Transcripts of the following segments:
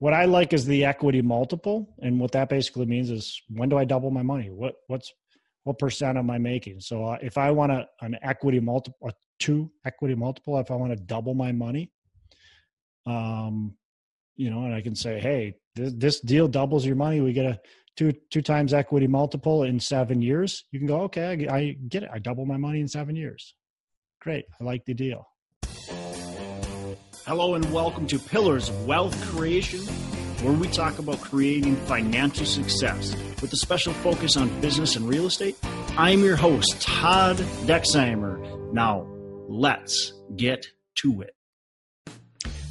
What I like is the equity multiple. And what that basically means is, when do I double my money? What percent am I making? So if I want an equity multiple, a 2 equity multiple, if I want to double my money, and I can say, hey, this deal doubles your money. We get a 2 times equity multiple in 7 years. You can go, okay, I get it. I double my money in 7 years. Great. I like the deal. Hello and welcome to Pillars of Wealth Creation, where we talk about creating financial success with a special focus on business and real estate. I'm your host, Todd Dexheimer. Now, let's get to it.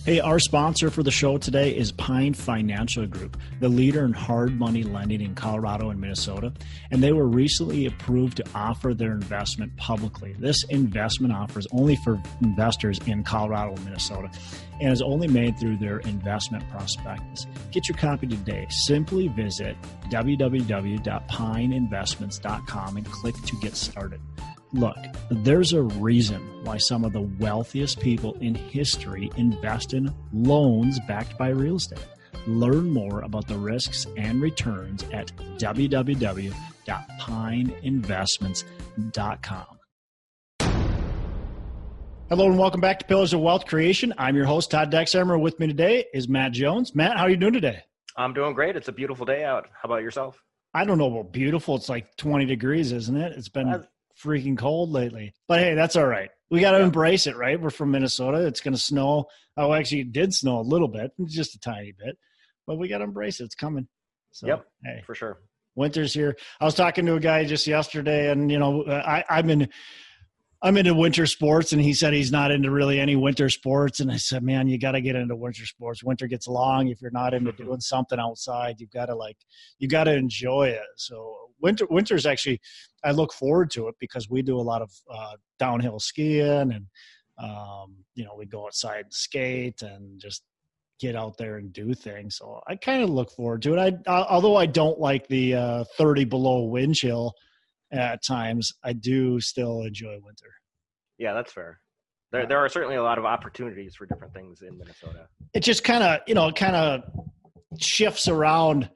Hey, our sponsor for the show today is Pine Financial Group, the leader in hard money lending in Colorado and Minnesota, and they were recently approved to offer their investment publicly. This investment offer is only for investors in Colorado and Minnesota and is only made through their investment prospectus. Get your copy today. Simply visit www.pineinvestments.com and click to get started. Look, there's a reason why some of the wealthiest people in history invest in loans backed by real estate. Learn more about the risks and returns at www.pineinvestments.com. Hello and welcome back to Pillars of Wealth Creation. I'm your host, Todd Dexheimer. With me today is Matt Jones. Matt, how are you doing today? I'm doing great. It's a beautiful day out. How about yourself? I don't know about beautiful. It's like 20 degrees, isn't it? It's been freaking cold lately, but hey, that's all right. We got to embrace it, right? We're from Minnesota. It's going to snow. Oh, actually it did snow a little bit, just a tiny bit, but we got to embrace it. It's coming. So, yep. Hey, for sure. Winter's here. I was talking to a guy just yesterday and I'm into winter sports, and he said he's not into really any winter sports. And I said, man, you got to get into winter sports. Winter gets long. If you're not into doing something outside, you got to enjoy it. So winter is actually, I look forward to it because we do a lot of downhill skiing and, we go outside and skate and just get out there and do things. So I kind of look forward to it. Although I don't like the 30 below wind chill at times, I do still enjoy winter. Yeah, that's fair. There are certainly a lot of opportunities for different things in Minnesota. It just kind of shifts around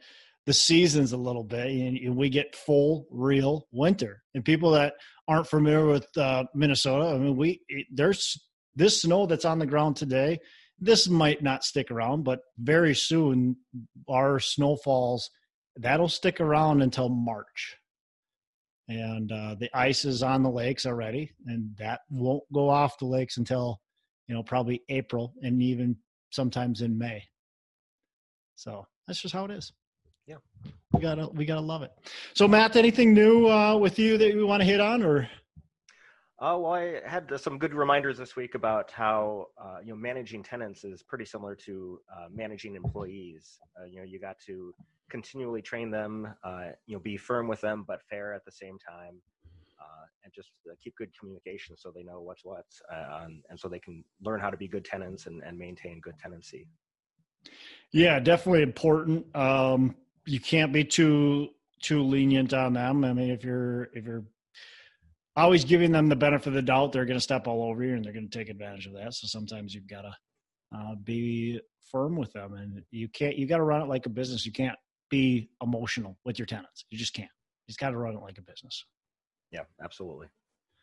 the seasons a little bit, and we get full, real winter. And people that aren't familiar with Minnesota, I mean, there's this snow that's on the ground today. This might not stick around, but very soon our snowfalls, that'll stick around until March. And the ice is on the lakes already, and that won't go off the lakes until, probably April and even sometimes in May. So that's just how it is. Yeah. We gotta love it. So Matt, anything new with you that you want to hit on, or? Well, I had some good reminders this week about how, managing tenants is pretty similar to managing employees. You got to continually train them, be firm with them, but fair at the same time, and just keep good communication so they know what's what, and so they can learn how to be good tenants and maintain good tenancy. Yeah, definitely important. You can't be too lenient on them. I mean, if you're always giving them the benefit of the doubt, they're going to step all over you and they're going to take advantage of that. So sometimes you've got to be firm with them, and you got to run it like a business. You can't be emotional with your tenants. You just can't. You just got to run it like a business. Yeah, absolutely.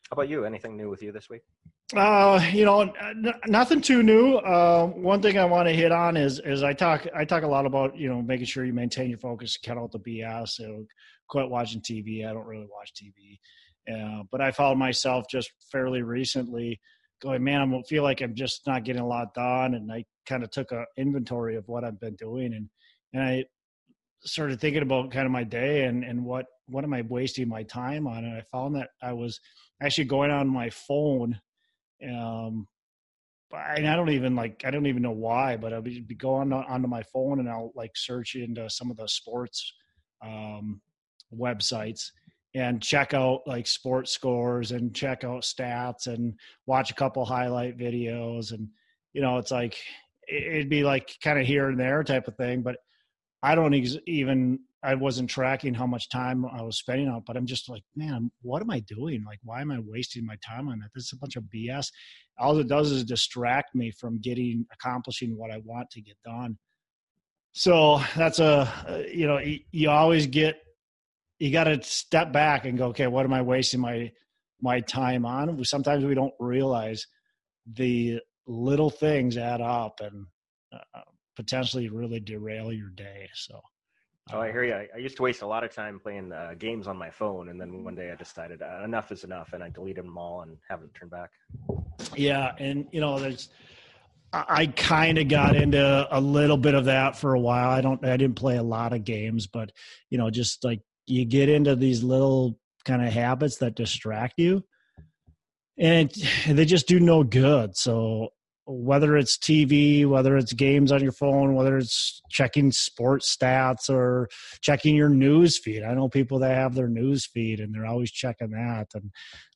How about you? Anything new with you this week? Nothing too new. One thing I want to hit on is I talk a lot about, making sure you maintain your focus, cut out the BS, so quit watching TV. I don't really watch TV. But I found myself just fairly recently going, man, I feel like I'm just not getting a lot done. And I kind of took an inventory of what I've been doing. And I started thinking about kind of my day and what am I wasting my time on? And I found that I was actually going on my phone. And I don't even know why, but I'll be going onto my phone and I'll like search into some of the sports websites and check out like sports scores and check out stats and watch a couple highlight videos. And, it's like, it'd be like kind of here and there type of thing, but I wasn't tracking how much time I was spending on, but I'm just like, man, what am I doing? Like, why am I wasting my time on that? This is a bunch of BS. All it does is distract me from accomplishing what I want to get done. So that's you always you got to step back and go, okay, what am I wasting my time on? Sometimes we don't realize the little things add up and potentially really derail your day. So. Oh, I hear you. I used to waste a lot of time playing games on my phone. And then one day I decided enough is enough. And I deleted them all and haven't turned back. Yeah. And I kind of got into a little bit of that for a while. I didn't play a lot of games, but just like you get into these little kind of habits that distract you and they just do no good. So whether it's TV, whether it's games on your phone, whether it's checking sports stats or checking your news feed. I know people that have their news feed and they're always checking that. And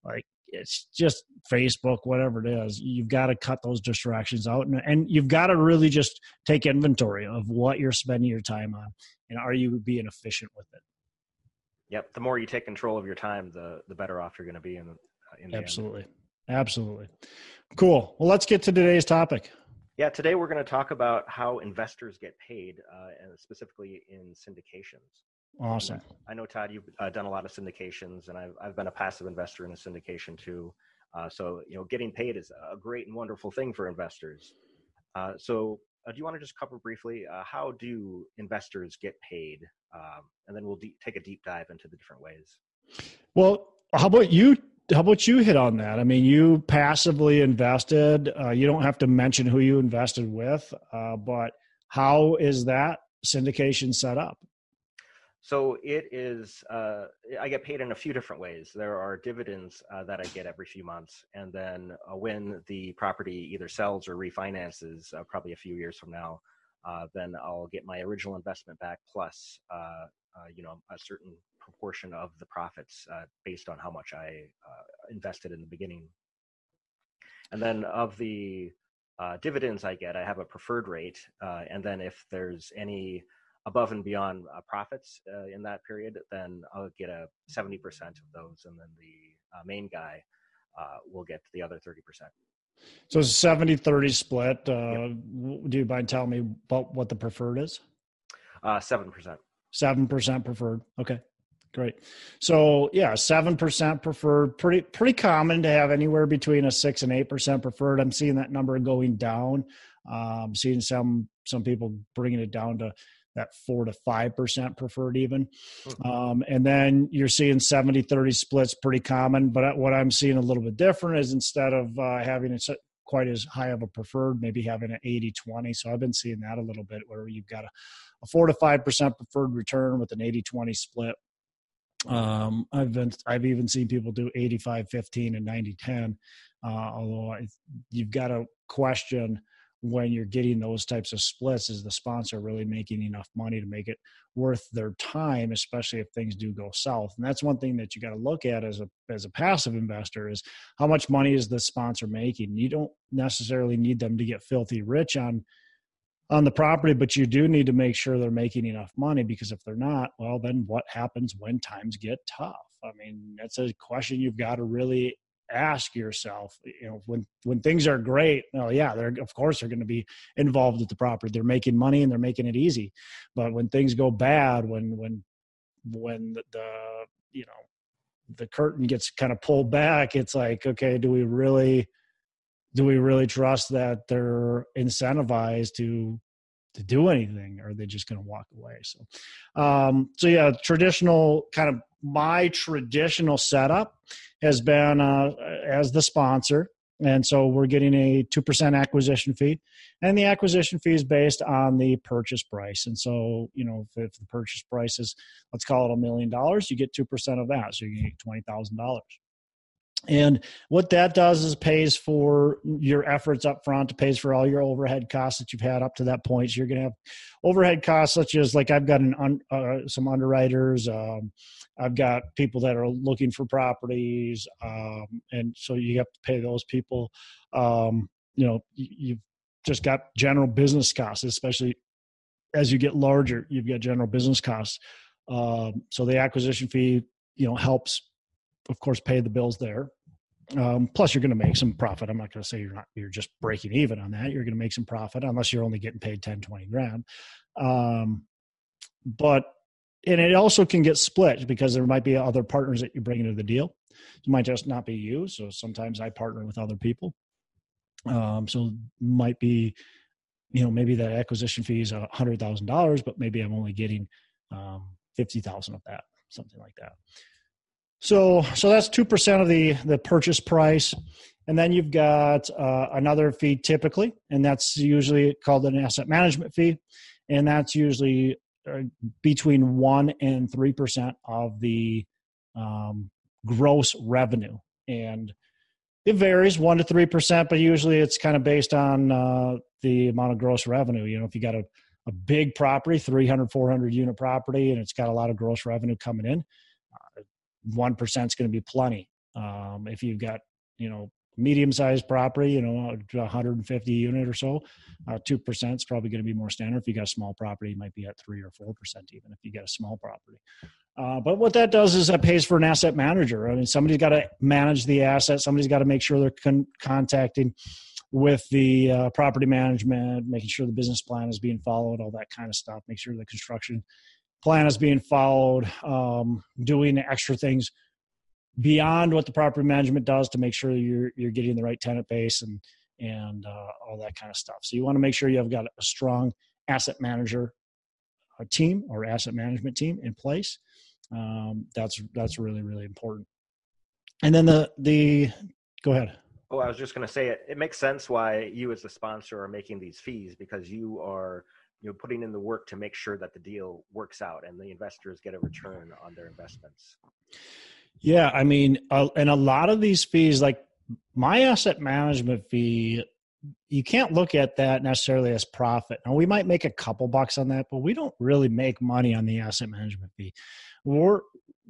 like, it's just Facebook, whatever it is, you've got to cut those distractions out. And you've got to really just take inventory of what you're spending your time on. And are you being efficient with it? Yep. The more you take control of your time, the better off you're going to be in the Absolutely. End. Absolutely. Cool. Well, let's get to today's topic. Yeah, today we're going to talk about how investors get paid, and specifically in syndications. Awesome. I know, Todd, you've done a lot of syndications, and I've been a passive investor in a syndication too. So getting paid is a great and wonderful thing for investors. So do you want to just cover briefly how do investors get paid? And then we'll take a deep dive into the different ways. Well, how about you hit on that? I mean, you passively invested. You don't have to mention who you invested with, but how is that syndication set up? So it is, I get paid in a few different ways. There are dividends that I get every few months. And then when the property either sells or refinances, probably a few years from now, then I'll get my original investment back plus, a certain proportion of the profits based on how much I invested in the beginning. And then of the dividends I get, I have a preferred rate. And then if there's any above and beyond profits in that period, then I'll get a 70% of those. And then the main guy will get the other 30%. So it's a 70-30 split. Yep. Do you mind telling me about what the preferred is? 7%. 7% preferred. Okay, great. So yeah, 7% preferred, pretty common to have anywhere between a 6 and 8% preferred. I'm seeing that number going down. Seeing some people bringing it down to that 4 to 5% preferred even. And then you're seeing 70-30 splits, pretty common. But what I'm seeing a little bit different is instead of having quite as high of a preferred, maybe having an 80-20. So I've been seeing that a little bit where you've got a 4 to 5% preferred return with an 80-20 split. I've even seen people do 85-15 and 90-10. Although you've got to question when you're getting those types of splits, is the sponsor really making enough money to make it worth their time, especially if things do go south? And that's one thing that you got to look at as a passive investor is how much money is the sponsor making? You don't necessarily need them to get filthy rich on the property, but you do need to make sure they're making enough money, because if they're not, well, then what happens when times get tough? I mean, that's a question you've got to really ask yourself. When things are great, they're going to be involved with the property. They're making money and they're making it easy. But when things go bad, when the curtain gets kind of pulled back, it's like, okay, do we really trust that they're incentivized to do anything, or are they just going to walk away? So my traditional setup has been as the sponsor. And so we're getting a 2% acquisition fee, and the acquisition fee is based on the purchase price. And so, if the purchase price is, let's call it $1 million, you get 2% of that. So you get $20,000. And what that does is pays for your efforts up front, pays for all your overhead costs that you've had up to that point. So you're going to have overhead costs such as, like, I've got some underwriters, I've got people that are looking for properties, and so you have to pay those people. You've just got general business costs, especially as you get larger. You've got general business costs, so the acquisition fee, helps, of course, pay the bills there. Plus, you're going to make some profit. I'm not going to say you're just breaking even on that. You're going to make some profit, unless you're only getting paid 10, 20 grand. And it also can get split because there might be other partners that you bring into the deal. It might just not be you. So sometimes I partner with other people. So might be, maybe that acquisition fee is $100,000, but maybe I'm only getting 50,000 of that, something like that. So that's 2% of the purchase price. And then you've got another fee typically, and that's usually called an asset management fee. And that's usually between 1% and 3% of the gross revenue. And it varies 1% to 3%, but usually it's kind of based on the amount of gross revenue. If you got a big property, 300, 400 unit property, and it's got a lot of gross revenue coming in, 1% is going to be plenty. If you've got, medium-sized property, 150 unit or so, 2% is probably going to be more standard. If you got a small property, it might be at 3 or 4% even if you get a small property. But what that does is that pays for an asset manager. Somebody's got to manage the asset. Somebody's got to make sure they're contacting with the property management, making sure the business plan is being followed, all that kind of stuff, make sure the construction plan is being followed, doing extra things beyond what the property management does to make sure you're getting the right tenant base and all that kind of stuff. So you want to make sure you've got a strong asset manager team or asset management team in place. That's really, really important. And then go ahead. Oh, I was just going to say it makes sense why you as the sponsor are making these fees, because you are putting in the work to make sure that the deal works out and the investors get a return on their investments. Yeah, and a lot of these fees, like my asset management fee, you can't look at that necessarily as profit. Now, we might make a couple bucks on that, but we don't really make money on the asset management fee. We're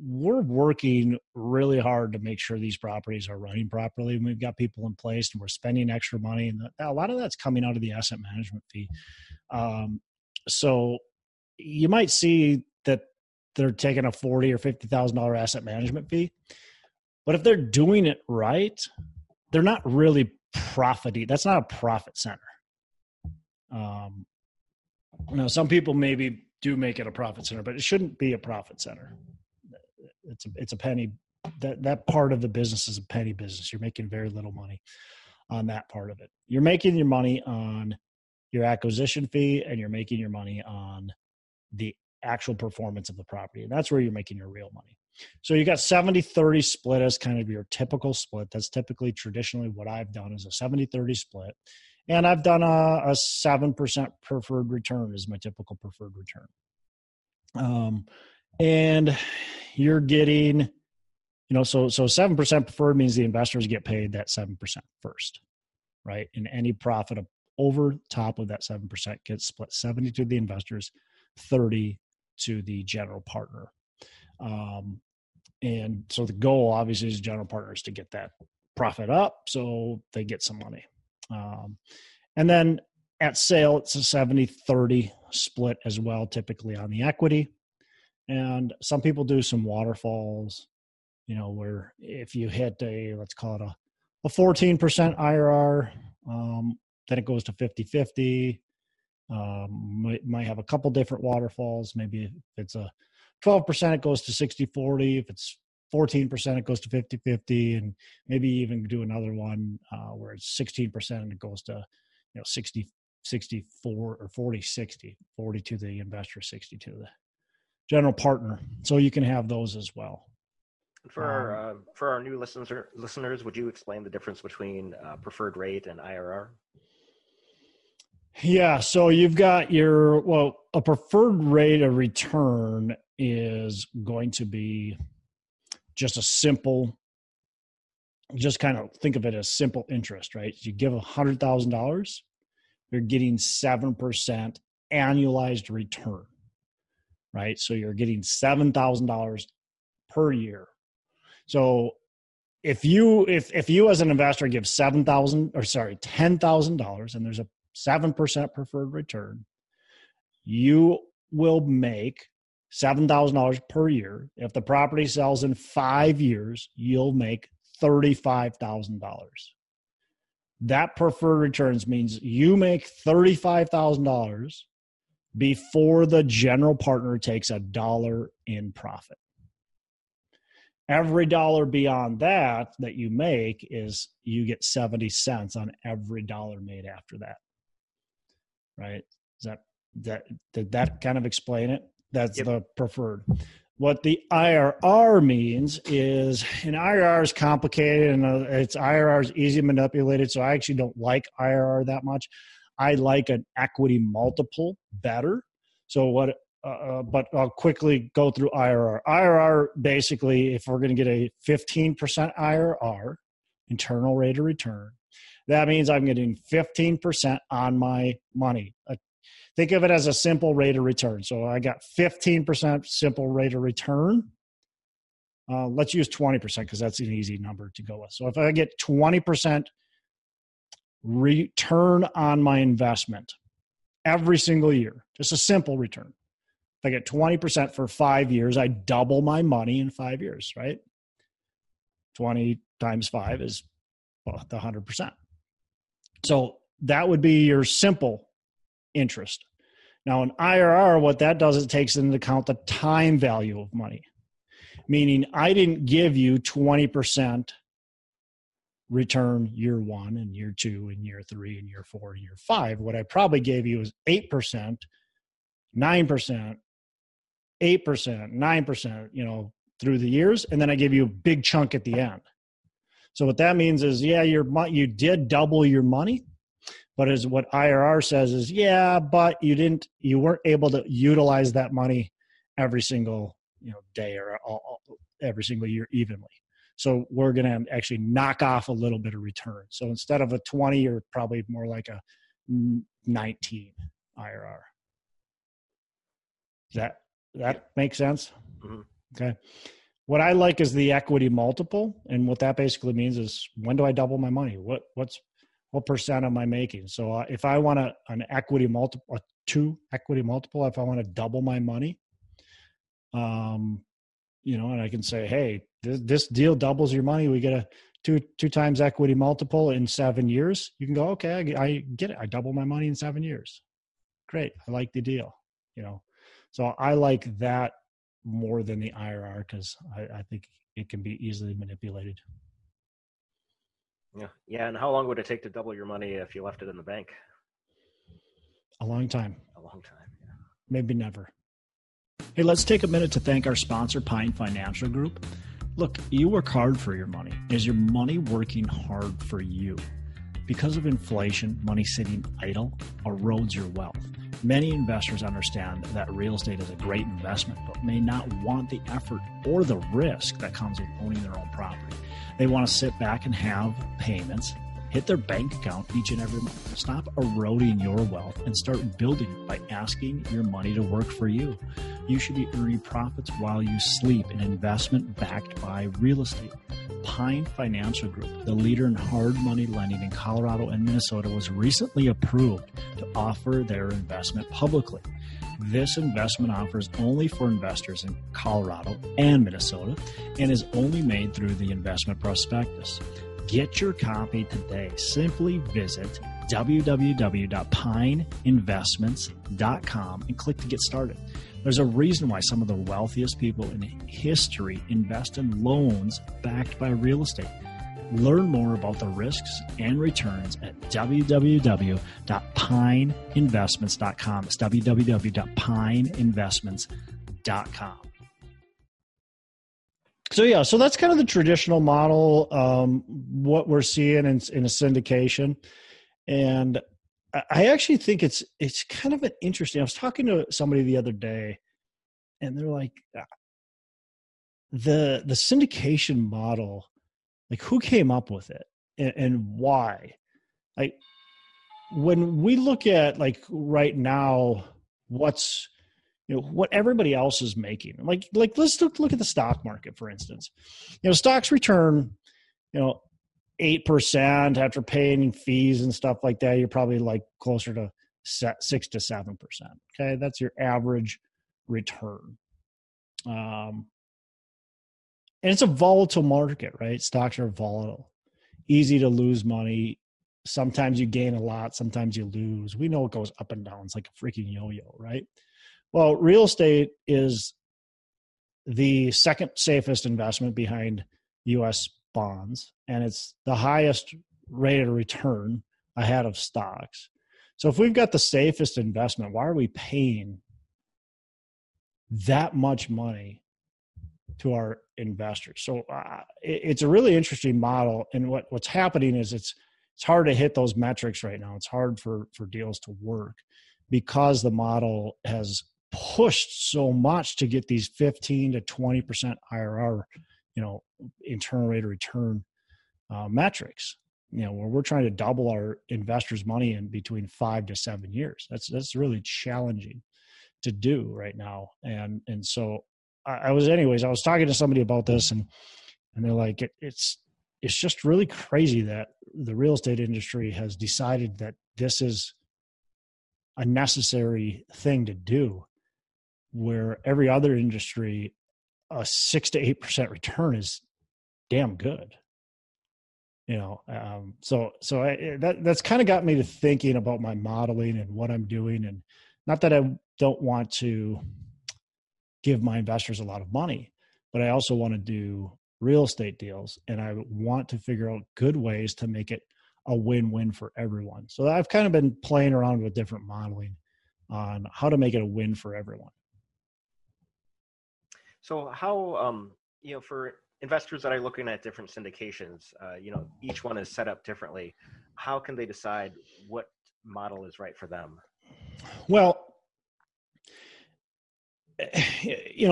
working really hard to make sure these properties are running properly, and we've got people in place, and we're spending extra money, and a lot of that's coming out of the asset management fee. So you might see that they're taking a $40,000 or $50,000 asset management fee. But if they're doing it right, they're not really profiting. That's not a profit center. Some people maybe do make it a profit center, but it shouldn't be a profit center. It's a penny. That part of the business is a penny business. You're making very little money on that part of it. You're making your money on your acquisition fee, and you're making your money on the actual performance of the property. And that's where you're making your real money. So you got 70-30 split as kind of your typical split. That's typically traditionally what I've done is a 70-30 split. And I've done a 7% preferred return is my typical preferred return. And you're getting, so 7% preferred means the investors get paid that 7% first, right? And any profit over top of that 7% gets split 70 to the investors, 30 to the general partner. And so the goal obviously is general partners to get that profit up so they get some money. And then at sale, it's a 70-30 split as well, typically on the equity. And some people do some waterfalls, where if you hit let's call it a 14% IRR, then it goes to 50-50. Might have a couple different waterfalls. Maybe if it's a 12%, it goes to 60-40. If it's 14%, it goes to 50-50, and maybe even do another one where it's 16% and it goes to 60-64 or 40-60, 40 to the investor, 60 to the general partner. So you can have those as well. For our new listeners, would you explain the difference between preferred rate and IRR? Yeah, so you've got a preferred rate of return is going to be just a simple, just kind of think of it as simple interest, right? You give $100,000, you're getting 7% annualized return, right? So you're getting $7,000 per year. So if you as an investor give $10,000 and there's a 7% preferred return, you will make $7,000 per year. If the property sells in 5 years, you'll make $35,000. That preferred returns means you make $35,000 before the general partner takes a dollar in profit. Every dollar beyond that you make is you get 70 cents on every dollar made after that. Right? Is that did that kind of explain it? That's yep. The preferred. What the IRR means is, and IRR is complicated, and IRR is easy to manipulate. So I actually don't like IRR that much. I like an equity multiple better. So what? But I'll quickly go through IRR. IRR, basically, if we're going to get a 15% IRR, internal rate of return, that means I'm getting 15% on my money. Think of it as a simple rate of return. So I got 15% simple rate of return. Let's use 20% because that's an easy number to go with. So if I get 20% return on my investment every single year, just a simple return. If I get 20% for 5 years, I double my money in 5 years, right? 20 times 5 is 100%. So that would be your simple interest. Now, in IRR, what that does is it takes into account the time value of money, meaning I didn't give you 20% return year 1 and year 2 and year 3 and year 4 and year 5. What I probably gave you is 8%, 9%, 8%, 9%, through the years. And then I give you a big chunk at the end. So what that means is, yeah, you did double your money, but as what IRR says is, yeah, but you weren't able to utilize that money every single, day or every single year evenly. So we're going to actually knock off a little bit of return. So instead of a 20, you're probably more like a 19 IRR. That makes sense? Mm-hmm. Okay. What I like is the equity multiple. And what that basically means is, when do I double my money? What percent am I making? So if I want an equity multiple, a 2 equity multiple, if I want to double my money, and I can say, hey, this deal doubles your money. We get a two times equity multiple in 7 years. You can go, okay, I get it. I double my money in 7 years. Great. I like the deal, So I like that more than the IRR because I think it can be easily manipulated. Yeah. Yeah. And how long would it take to double your money if you left it in the bank? A long time. A long time. Yeah. Maybe never. Hey, let's take a minute to thank our sponsor, Pine Financial Group. Look, you work hard for your money. Is your money working hard for you? Because of inflation, money sitting idle erodes your wealth. Many investors understand that real estate is a great investment, but may not want the effort or the risk that comes with owning their own property. They want to sit back and have payments hit their bank account each and every month. Stop eroding your wealth and start building it by asking your money to work for you. You should be earning profits while you sleep, an investment backed by real estate. Pine Financial Group, the leader in hard money lending in Colorado and Minnesota, was recently approved to offer their investment publicly. This investment offer is only for investors in Colorado and Minnesota and is only made through the investment prospectus. Get your copy today. Simply visit www.pineinvestments.com and click to get started. There's a reason why some of the wealthiest people in history invest in loans backed by real estate. Learn more about the risks and returns at www.pineinvestments.com. It's www.pineinvestments.com. So that's kind of the traditional model, what we're seeing in a syndication. And I actually think it's kind of an interesting, I was talking to somebody the other day and they're like, the syndication model, like who came up with it and why? Like when we look at like right now, what's, what everybody else is making. Like let's look at the stock market, for instance. Stocks return, 8% after paying fees and stuff like that. You're probably like closer to 6 to 7%. Okay. That's your average return. And it's a volatile market, right? Stocks are volatile, easy to lose money, Sometimes you gain a lot, sometimes you lose. We know it goes up and down. It's like a freaking yo-yo, right? Well, real estate is the second safest investment behind U.S. bonds, and it's the highest rate of return ahead of stocks. So if we've got the safest investment, why are we paying that much money to our investors? So it's a really interesting model. And what's happening is it's hard to hit those metrics right now. It's hard for deals to work because the model has pushed so much to get these 15 to 20% IRR, internal rate of return metrics. Where we're trying to double our investors' money in between 5 to 7 years. That's really challenging to do right now. And so I was talking to somebody about this, and they're like, it's just really crazy that the real estate industry has decided that this is a necessary thing to do, where every other industry, a 6 to 8% return is damn good. That's kind of got me to thinking about my modeling and what I'm doing. And not that I don't want to give my investors a lot of money, but I also want to do real estate deals, and I want to figure out good ways to make it a win-win for everyone. So I've kind of been playing around with different modeling on how to make it a win for everyone. So how, for investors that are looking at different syndications, each one is set up differently. How can they decide what model is right for them? Well,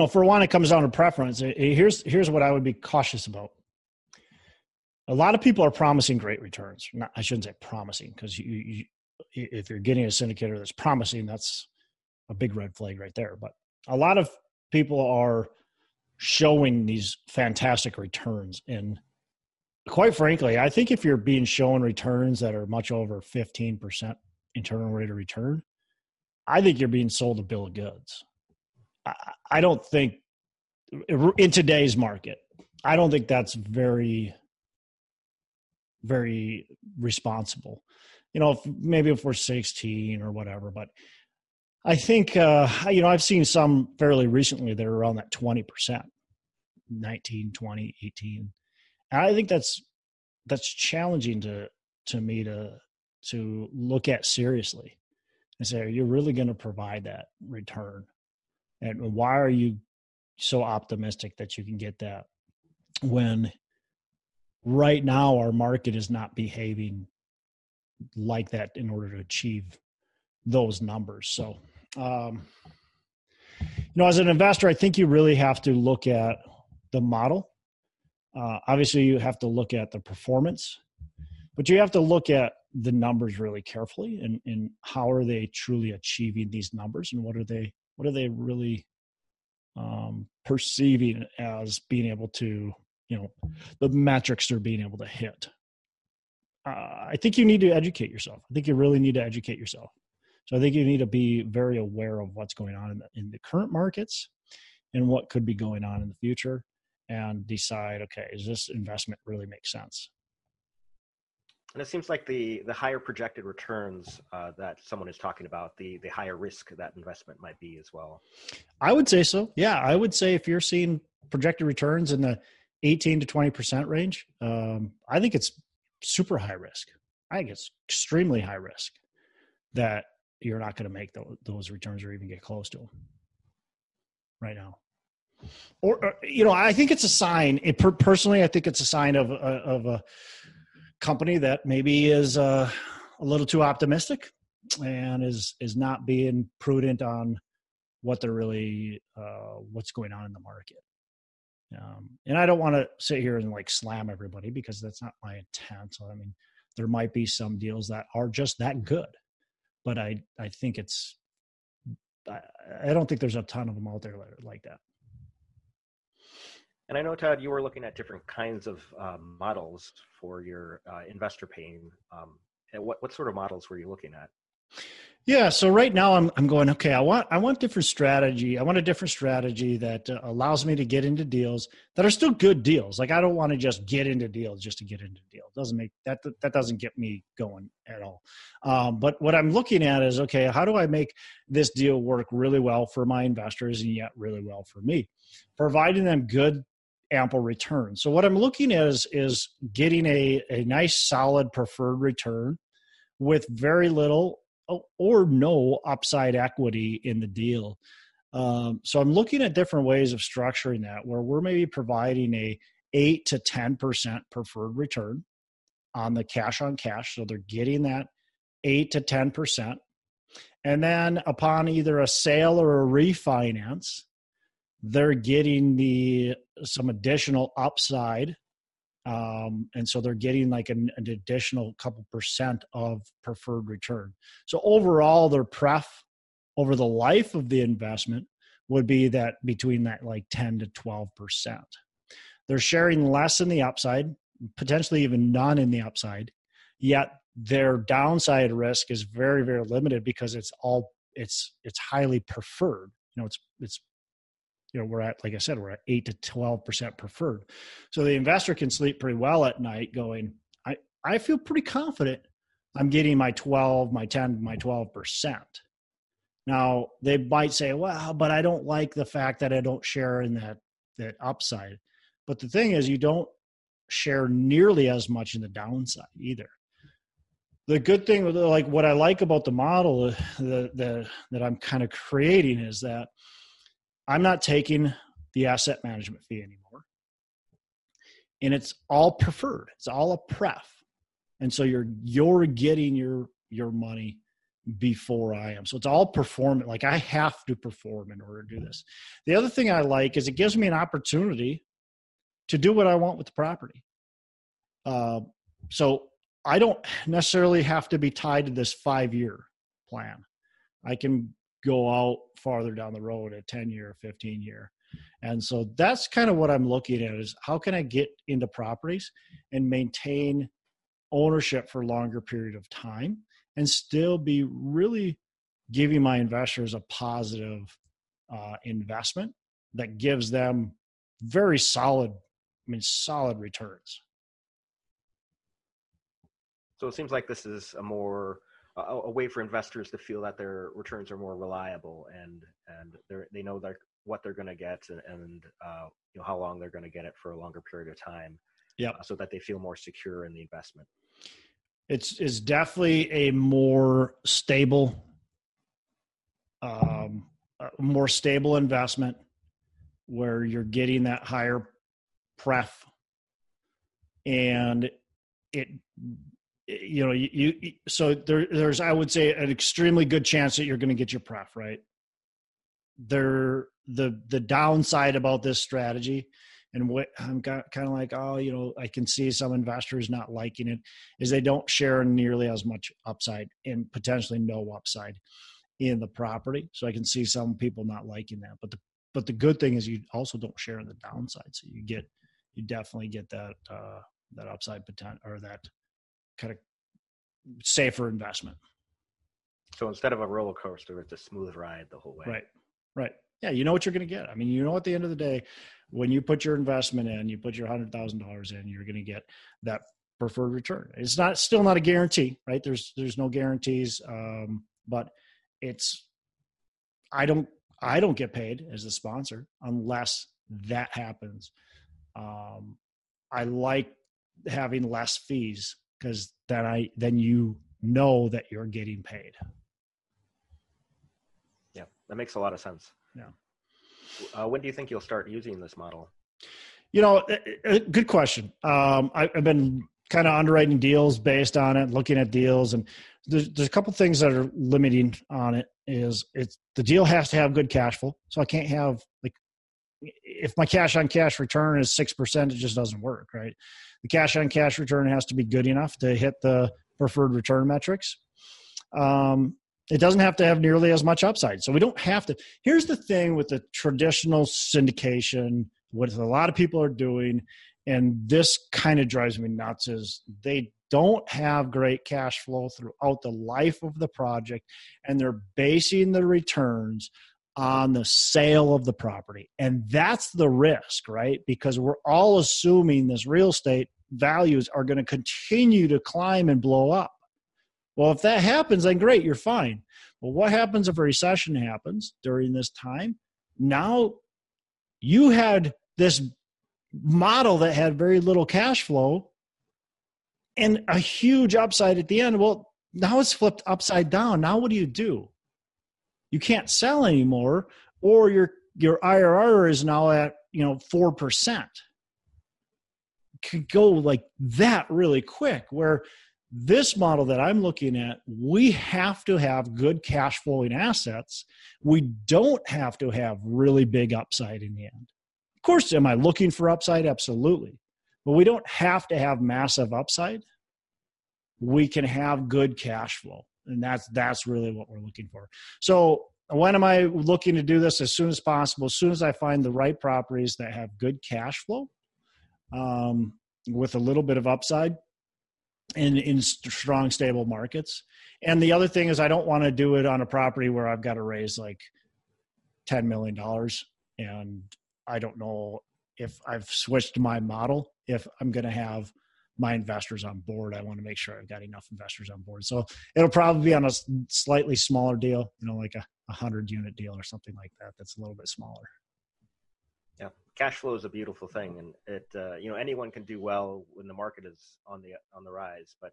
for one, it comes down to preference. Here's what I would be cautious about. A lot of people are promising great returns. I shouldn't say promising, because if you're getting a syndicator that's promising, that's a big red flag right there. But a lot of people are showing these fantastic returns. And quite frankly, I think if you're being shown returns that are much over 15% internal rate of return, I think you're being sold a bill of goods. I don't think in today's market, I don't think that's very, very responsible. If we're 16 or whatever, but I think, I've seen some fairly recently that are around that 20%, 19, 20, 18. And I think that's challenging to me to look at seriously and say, are you really going to provide that return? And why are you so optimistic that you can get that when right now our market is not behaving like that in order to achieve those numbers? So, as an investor, I think you really have to look at the model. Obviously, you have to look at the performance, but you have to look at the numbers really carefully and how are they truly achieving these numbers, and what are they really perceiving as being able to, the metrics they're being able to hit. I think you need to educate yourself. I think you really need to educate yourself. So I think you need to be very aware of what's going on in the current markets and what could be going on in the future, and decide, okay, does this investment really make sense? And it seems like the higher projected returns that someone is talking about, the higher risk that investment might be as well. I would say so. Yeah, I would say if you're seeing projected returns in the 18 to 20% range, I think it's super high risk. I think it's extremely high risk that you're not going to make those returns or even get close to them right now. Or I think it's a sign. Personally, I think it's a sign of a company that maybe is a little too optimistic and is not being prudent on what they're really what's going on in the market. And I don't want to sit here and slam everybody, because that's not my intent. So, there might be some deals that are just that good, but I think I don't think there's a ton of them out there like that. And I know, Todd, you were looking at different kinds of models for your investor paying. What sort of models were you looking at? Yeah. So right now I'm going, okay, I want different strategy. I want a different strategy that allows me to get into deals that are still good deals. Like I don't want to just get into deals just to get into deals. Doesn't make that doesn't get me going at all. But what I'm looking at is, okay, how do I make this deal work really well for my investors and yet really well for me, providing them good, ample return. So what I'm looking at is getting a nice, solid preferred return with very little or no upside equity in the deal. So I'm looking at different ways of structuring that where we're maybe providing a 8 to 10% preferred return on the cash on cash. So they're getting that 8 to 10%. And then upon either a sale or a refinance, they're getting some additional upside. And so they're getting like an additional couple percent of preferred return. So overall, their pref over the life of the investment would be that between that like 10 to 12%. They're sharing less in the upside, potentially even none in the upside, yet their downside risk is very, very limited because it's highly preferred. You know, we're at, like I said, we're at 8 to 12% preferred. So the investor can sleep pretty well at night going, I feel pretty confident I'm getting my 12, my 10, my 12%. Now, they might say, well, but I don't like the fact that I don't share in that upside. But the thing is, you don't share nearly as much in the downside either. The good thing, like what I like about the model that I'm kind of creating is that I'm not taking the asset management fee anymore. And it's all preferred. It's all a pref. And so you're getting your money before I am. So it's all performance. Like I have to perform in order to do this. The other thing I like is it gives me an opportunity to do what I want with the property. So I don't necessarily have to be tied to this 5-year plan. I can go out farther down the road, a 10-year, 15-year. And so that's kind of what I'm looking at is how can I get into properties and maintain ownership for a longer period of time and still be really giving my investors a positive investment that gives them very solid returns. So it seems like this is a more a way for investors to feel that their returns are more reliable and they know what they're going to get and you know how long they're going to get it for a longer period of time. Yeah. So that they feel more secure in the investment. It's definitely a more stable, investment where you're getting that higher pref and it. You know, so there's, I would say, an extremely good chance that you're going to get your pref, right? The downside about this strategy, and what I'm kind of like, I can see some investors not liking it, is they don't share nearly as much upside and potentially no upside in the property. So I can see some people not liking that. But the good thing is you also don't share in the downside, so you definitely get that upside potential or that kind of safer investment. So instead of a roller coaster, it's a smooth ride the whole way. Right. Yeah, you know what you're going to get. I mean, you know, at the end of the day, when you put your investment in, you put your $100,000 in, you're going to get that preferred return. It's still not a guarantee, right? There's no guarantees, but it's I don't get paid as a sponsor unless that happens. I like having less fees, because then you know that you're getting paid. Yeah, that makes a lot of sense. Yeah. When do you think you'll start using this model? You know, good question. I've been kind of underwriting deals based on it, looking at deals, and there's a couple things that are limiting on it. Is the deal has to have good cash flow, so I can't have like. If my cash on cash return is 6%, it just doesn't work, right? The cash on cash return has to be good enough to hit the preferred return metrics. It doesn't have to have nearly as much upside. So we don't have to. Here's the thing with the traditional syndication, what a lot of people are doing, and this kind of drives me nuts, is they don't have great cash flow throughout the life of the project, and they're basing the returns on the sale of the property. And that's the risk, right? Because we're all assuming this real estate values are going to continue to climb and blow up. Well, if that happens, then great, you're fine. But what happens if a recession happens during this time? Now you had this model that had very little cash flow and a huge upside at the end. Well, now it's flipped upside down. Now what do? You can't sell anymore, or your IRR is now at 4%. Could go like that really quick, where this model that I'm looking at, we have to have good cash flowing assets. We don't have to have really big upside in the end. Of course, am I looking for upside? Absolutely. But we don't have to have massive upside. We can have good cash flow. And that's really what we're looking for. So when am I looking to do this? As soon as possible, as soon as I find the right properties that have good cash flow, with a little bit of upside. In strong, stable markets. And the other thing is, I don't want to do it on a property where I've got to raise like $10 million. And I don't know if I've switched my model, if I'm going to have my investors on board. I want to make sure I've got enough investors on board. So it'll probably be on a slightly smaller deal, like a 100-unit deal or something like that. That's a little bit smaller. Yeah. Cash flow is a beautiful thing, and it anyone can do well when the market is on the rise, but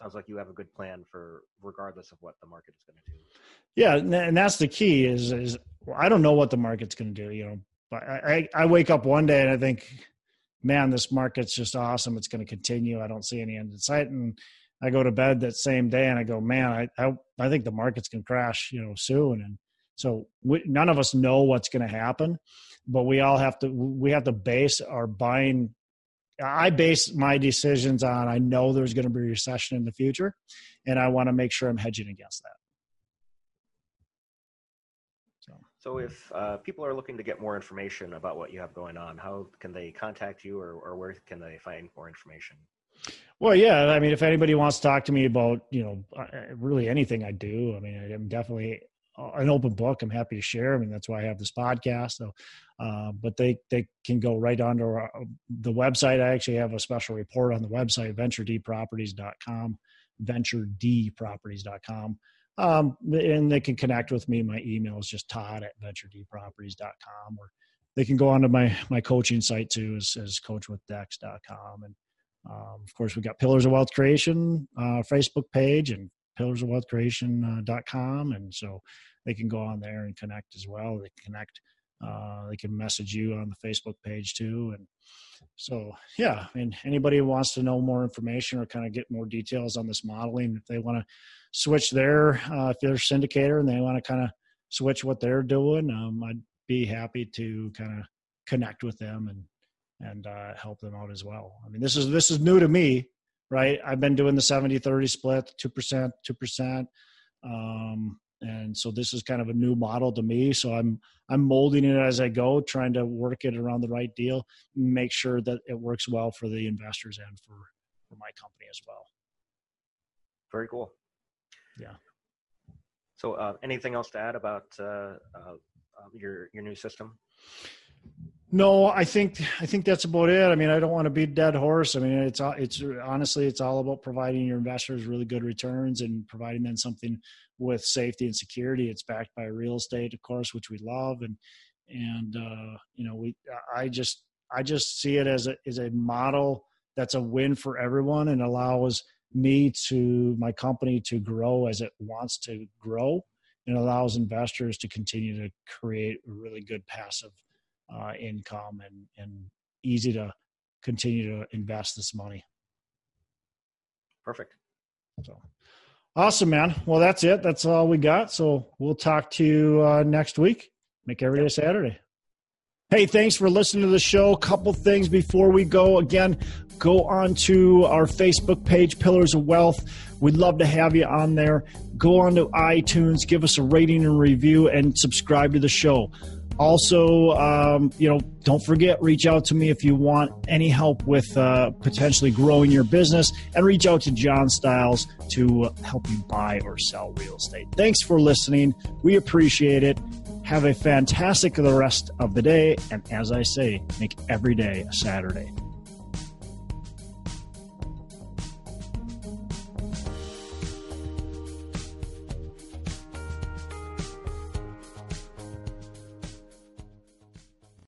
sounds like you have a good plan for regardless of what the market is going to do. Yeah, and that's the key is I don't know what the market's going to do, but I wake up one day and I think, man, this market's just awesome. It's going to continue. I don't see any end in sight. And I go to bed that same day and I go, man, I think the market's going to crash, soon. And so none of us know what's going to happen, but we have to base our buying. I base my decisions on, I know there's going to be a recession in the future, and I want to make sure I'm hedging against that. So if people are looking to get more information about what you have going on, how can they contact you, or where can they find more information? Well, yeah. I mean, if anybody wants to talk to me about, really anything I do, I mean, I'm definitely an open book. I'm happy to share. I mean, that's why I have this podcast. So, but they can go right onto the website. I actually have a special report on the website, VentureDProperties.com, VentureDProperties.com. And they can connect with me. My email is just todd@VentureDProperties.com, or they can go onto my coaching site too, is coachwithdex.com. And of course, we've got Pillars of Wealth Creation Facebook page, and pillarsofwealthcreation.com. And so they can go on there and connect as well. They can connect, they can message you on the Facebook page too. And so, yeah, I mean, anybody who wants to know more information or kind of get more details on this modeling, if they want to switch if they're a syndicator and they want to kind of switch what they're doing, I'd be happy to kind of connect with them and help them out as well. I mean, this is new to me. Right? I've been doing the 70-30 split, 2%, 2%. And so this is kind of a new model to me. So I'm molding it as I go, trying to work it around the right deal, make sure that it works well for the investors and for my company as well. Very cool. Yeah. So anything else to add about your new system? No, I think that's about it. I mean, I don't want to be a dead horse. I mean, it's honestly, it's all about providing your investors really good returns and providing them something with safety and security. It's backed by real estate, of course, which we love, I just see it as a model that's a win for everyone and allows my company to grow as it wants to grow, and allows investors to continue to create a really good passive income and easy to continue to invest this money. Perfect. So awesome, man. Well, that's it. That's all we got. So we'll talk to you next week. Make every day Saturday. Hey, thanks for listening to the show. Couple things before we go. Again, go on to our Facebook page, Pillars of Wealth. We'd love to have you on there. Go on to iTunes, give us a rating and review, and subscribe to the show. Also, don't forget, reach out to me if you want any help with potentially growing your business, and reach out to John Styles to help you buy or sell real estate. Thanks for listening. We appreciate it. Have a fantastic rest of the day. And as I say, make every day a Saturday.